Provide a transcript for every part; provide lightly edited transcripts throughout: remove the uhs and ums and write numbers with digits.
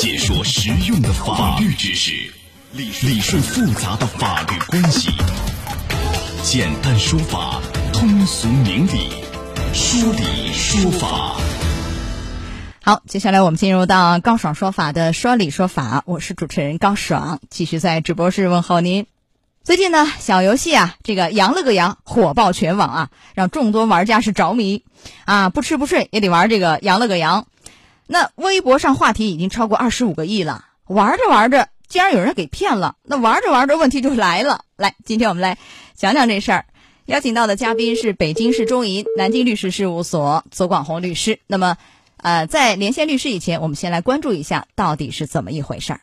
解说实用的法律知识，理顺复杂的法律关系，简单说法，通俗明理，说理说法。好，接下来我们进入到高爽说法的说理说法，我是主持人高爽，继续在直播室问候您。最近呢，小游戏啊，这个羊了个羊火爆全网啊，让众多玩家是着迷啊，不吃不睡也得玩这个羊了个羊。那微博上话题已经超过25个亿了，玩着玩着竟然有人给骗了，那玩着玩着问题就来了。来，今天我们来讲讲这事儿。邀请到的嘉宾是北京市中银南京律师事务所左广红律师。那么在连线律师以前，我们先来关注一下到底是怎么一回事儿。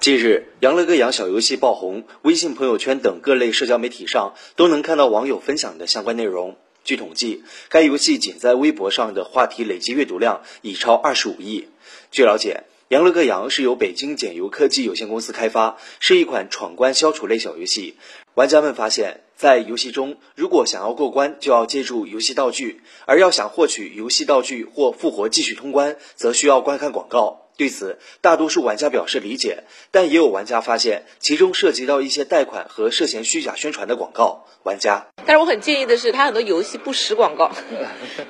近日，羊了个羊小游戏爆红，微信朋友圈等各类社交媒体上都能看到网友分享的相关内容。据统计，该游戏仅在微博上的话题累计阅读量已超25亿。据了解，羊了个羊是由北京简游科技有限公司开发，是一款闯关消除类小游戏。玩家们发现，在游戏中，如果想要过关，就要借助游戏道具，而要想获取游戏道具或复活继续通关，则需要观看广告。对此，大多数玩家表示理解，但也有玩家发现其中涉及到一些贷款和涉嫌虚假宣传的广告。玩家，但是我很介意的是，他很多游戏不实广告，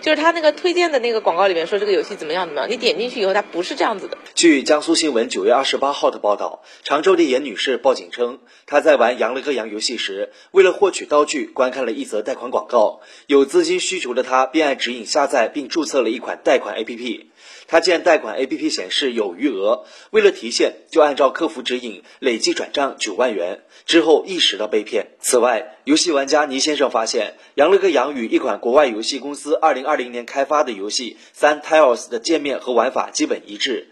就是他那个推荐的那个广告里面说这个游戏怎么样怎么样，你点进去以后它不是这样子的。据江苏新闻9月28号的报道，常州的严女士报警称，她在玩羊了个羊游戏时，为了获取道具观看了一则贷款广告，有资金需求的她便按指引下载并注册了一款贷款 APP。他见贷款 APP 显示有余额，为了提现，就按照客服指引累计转账9万元，之后意识到被骗。此外，游戏玩家倪先生发现，羊了个羊与一款国外游戏公司2020年开发的游戏 3 Tiles 的界面和玩法基本一致。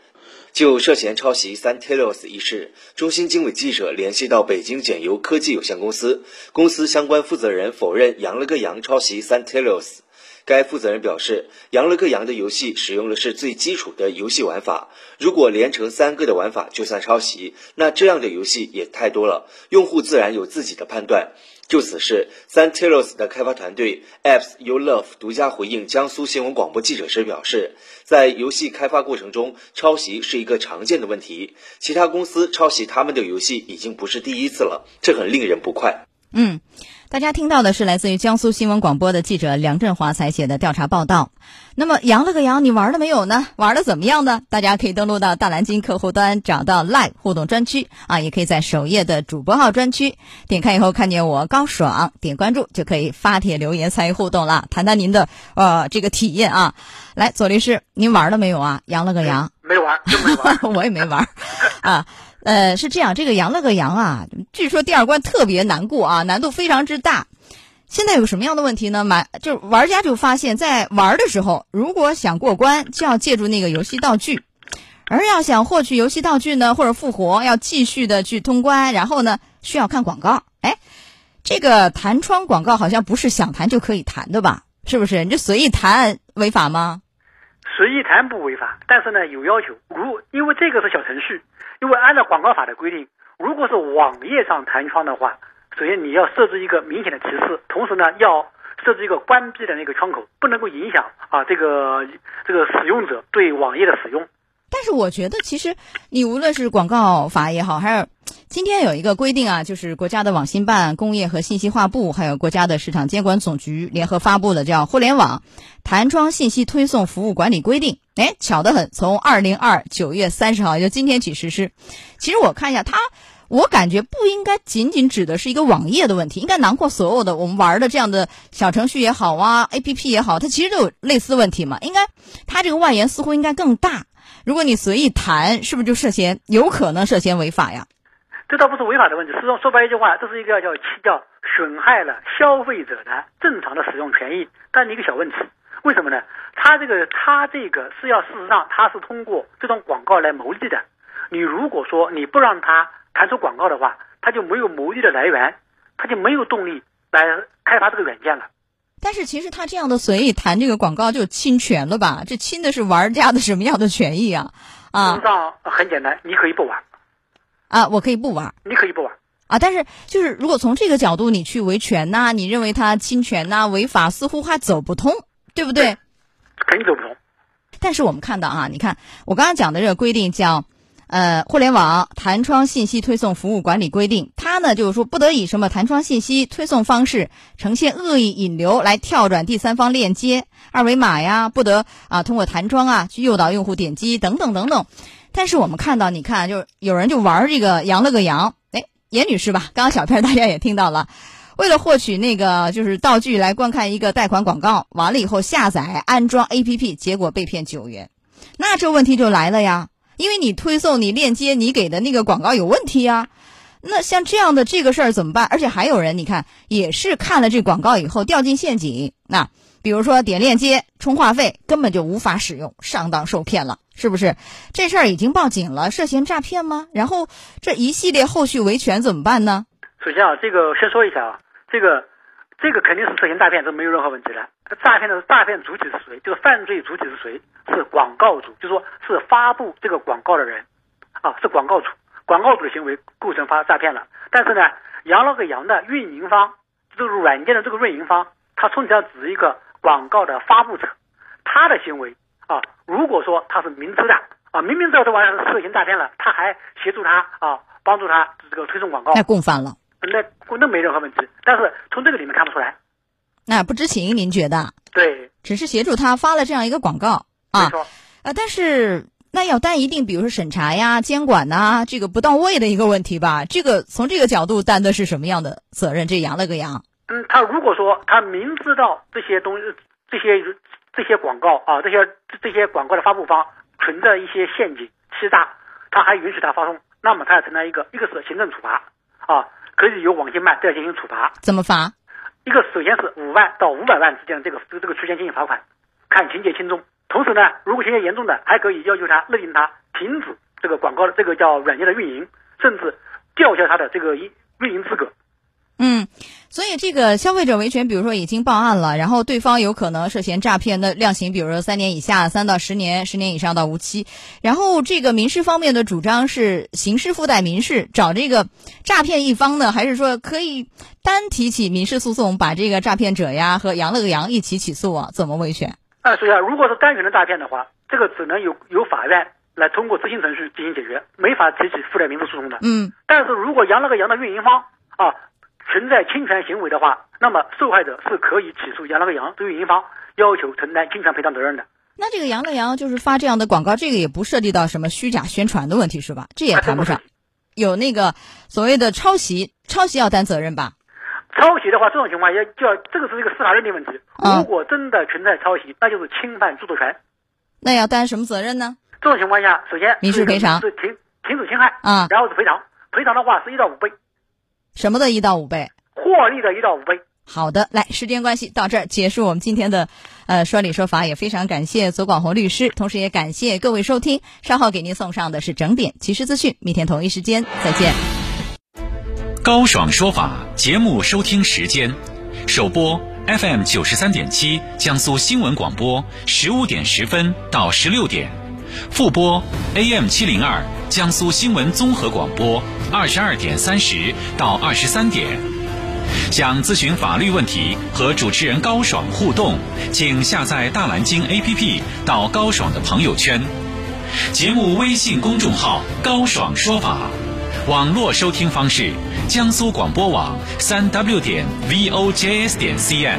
就涉嫌抄袭 3 Tiles 一事，中新经纬记者联系到北京简游科技有限公司，公司相关负责人否认羊了个羊抄袭 3 Tiles。该负责人表示，羊了个羊的游戏使用的是最基础的游戏玩法，如果连成3个的玩法就算抄袭，那这样的游戏也太多了，用户自然有自己的判断。就此事， 3 Tiles 的开发团队 Apps You Love 独家回应江苏新闻广播记者时表示，在游戏开发过程中，抄袭是一个常见的问题，其他公司抄袭他们的游戏已经不是第一次了，这很令人不快。大家听到的是来自于江苏新闻广播的记者梁振华采写的调查报道。那么羊了个羊你玩了没有呢？玩的怎么样呢？大家可以登录到大蓝鲸客户端，找到 Live 互动专区啊，也可以在首页的主播号专区点开以后，看见我高爽，点关注就可以发帖留言参与互动了，谈谈您的这个体验啊。来，左律师，您玩了没有啊？羊了个羊没玩，真没玩，我也没玩啊。是这样，这个羊了个羊啊，据说第2关特别难过啊，难度非常之大。现在有什么样的问题呢？玩家就发现，在玩的时候，如果想过关，就要借助那个游戏道具；而要想获取游戏道具呢，或者复活，要继续的去通关，然后呢，需要看广告。哎，这个弹窗广告好像不是想弹就可以弹的吧？是不是？你这随意弹违法吗？随意弹不违法，但是呢有要求，因为这个是小程序，因为按照广告法的规定，如果是网页上弹窗的话，首先你要设置一个明显的提示，同时呢要设置一个关闭的那个窗口，不能够影响啊这个使用者对网页的使用。但是我觉得其实你无论是广告法也好，还有今天有一个规定啊，就是国家的网信办、工业和信息化部还有国家的市场监管总局联合发布的叫《互联网弹窗信息推送服务管理规定》。哎，巧得很，从2022年9月30号也就今天起实施。其实我看一下它，我感觉不应该仅仅指的是一个网页的问题，应该囊括所有的我们玩的这样的小程序也好啊 APP 也好，它其实都有类似问题嘛，应该它这个外延似乎应该更大。如果你随意弹，是不是就有可能涉嫌违法呀？这倒不是违法的问题，实际上说白一句话，这是一个叫损害了消费者的正常的使用权益，但是一个小问题，为什么呢？它这个是要，事实上它是通过这种广告来牟利的。你如果说你不让它弹出广告的话，它就没有牟利的来源，它就没有动力来开发这个软件了。但是其实他这样的随意弹这个广告就侵权了吧？这侵的是玩家的什么样的权益啊？啊，实际上很简单，你可以不玩。啊，我可以不玩。你可以不玩。啊，但是就是如果从这个角度你去维权呐，你认为他侵权呐，违法，似乎还走不通，对不对？肯定走不通。但是我们看到啊，你看我刚刚讲的这个规定叫互联网弹窗信息推送服务管理规定，它呢就是说不得以什么弹窗信息推送方式呈现恶意引流来跳转第三方链接、二维码呀，不得啊通过弹窗啊去诱导用户点击等等等等。但是我们看到，你看就是有人就玩这个羊了个羊，哎，严女士吧，刚刚小片大家也听到了，为了获取那个就是道具来观看一个贷款广告，完了以后下载安装 APP， 结果被骗9元。那这问题就来了呀，因为你推送你链接你给的那个广告有问题呀，那像这样的这个事儿怎么办？而且还有人你看也是看了这广告以后掉进陷阱，那比如说点链接充话费根本就无法使用，上当受骗了，是不是？这事儿已经报警了，涉嫌诈骗吗？然后这一系列后续维权怎么办呢？首先啊，这个先说一下啊，这个肯定是涉嫌诈骗，这没有任何问题的。诈骗主体是谁？这个犯罪主体是谁？是广告主，就是说是发布这个广告的人，啊，是广告主。广告主的行为构成诈骗了。但是呢，羊了个羊的运营方，这个软件的这个运营方，他充其量只是一个广告的发布者，他的行为啊，如果说他是明知的啊，明明知道这玩意儿是涉嫌诈骗了，他还协助他啊，帮助他这个推送广告，那共犯了。那没任何问题，但是从这个里面看不出来。那不知情您觉得？对，只是协助他发了这样一个广告啊。没错。但是那要担一定比如说审查呀、监管呐、这个不到位的一个问题吧。这个从这个角度担的是什么样的责任？这羊了个羊。他如果说他明知道这些东西、这些广告啊、这些广告的发布方存在一些陷阱欺诈，他还允许他发送，那么他要承担一个是行政处罚啊。可以由网信办对他进行处罚，怎么罚？一个首先是5万到500万之间的这个区间进行罚款，看情节轻重。同时呢，如果情节严重的，还可以要求他勒令他停止这个广告的这个叫软件的运营，甚至吊销他的这个运营资格。嗯，所以这个消费者维权，比如说已经报案了，然后对方有可能涉嫌诈骗的，量刑比如说3年以下、3到10年、10年以上到无期。然后这个民事方面的主张是刑事附带民事，找这个诈骗一方呢，还是说可以单提起民事诉讼，把这个诈骗者呀和羊了个羊一起起诉啊？怎么维权？所以啊，如果是单纯的诈骗的话，这个只能由法院来通过执行程序进行解决，没法提起附带民事诉讼的。嗯，但是如果羊了个羊的运营方啊存在侵权行为的话，那么受害者是可以起诉羊了个羊对运营方，要求承担侵权赔偿责任的。那这个羊了羊就是发这样的广告，这个也不涉及到什么虚假宣传的问题是吧？这也谈不上。有那个所谓的抄袭要担责任吧？抄袭的话，这种情况也就要这个是一个司法认定问题。如果真的存在抄袭，那就是侵犯著作权。那要担什么责任呢？这种情况下，首先民事赔偿是停止侵害啊，然后是赔偿，赔偿的话是1到5倍。什么的1到5倍？获利的1到5倍。好的，来，时间关系，到这儿结束我们今天的说理说法，也非常感谢左广红律师，同时也感谢各位收听。稍后给您送上的是整点即时资讯，明天同一时间再见。高爽说法节目收听时间，首播 FM93.7江苏新闻广播15点10分到16点，复播 AM702 江苏新闻综合广播22点30到23点。想咨询法律问题和主持人高爽互动，请下载大蓝鲸 APP 到高爽的朋友圈、节目微信公众号高爽说法。网络收听方式：江苏广播网3w.vojs.cn。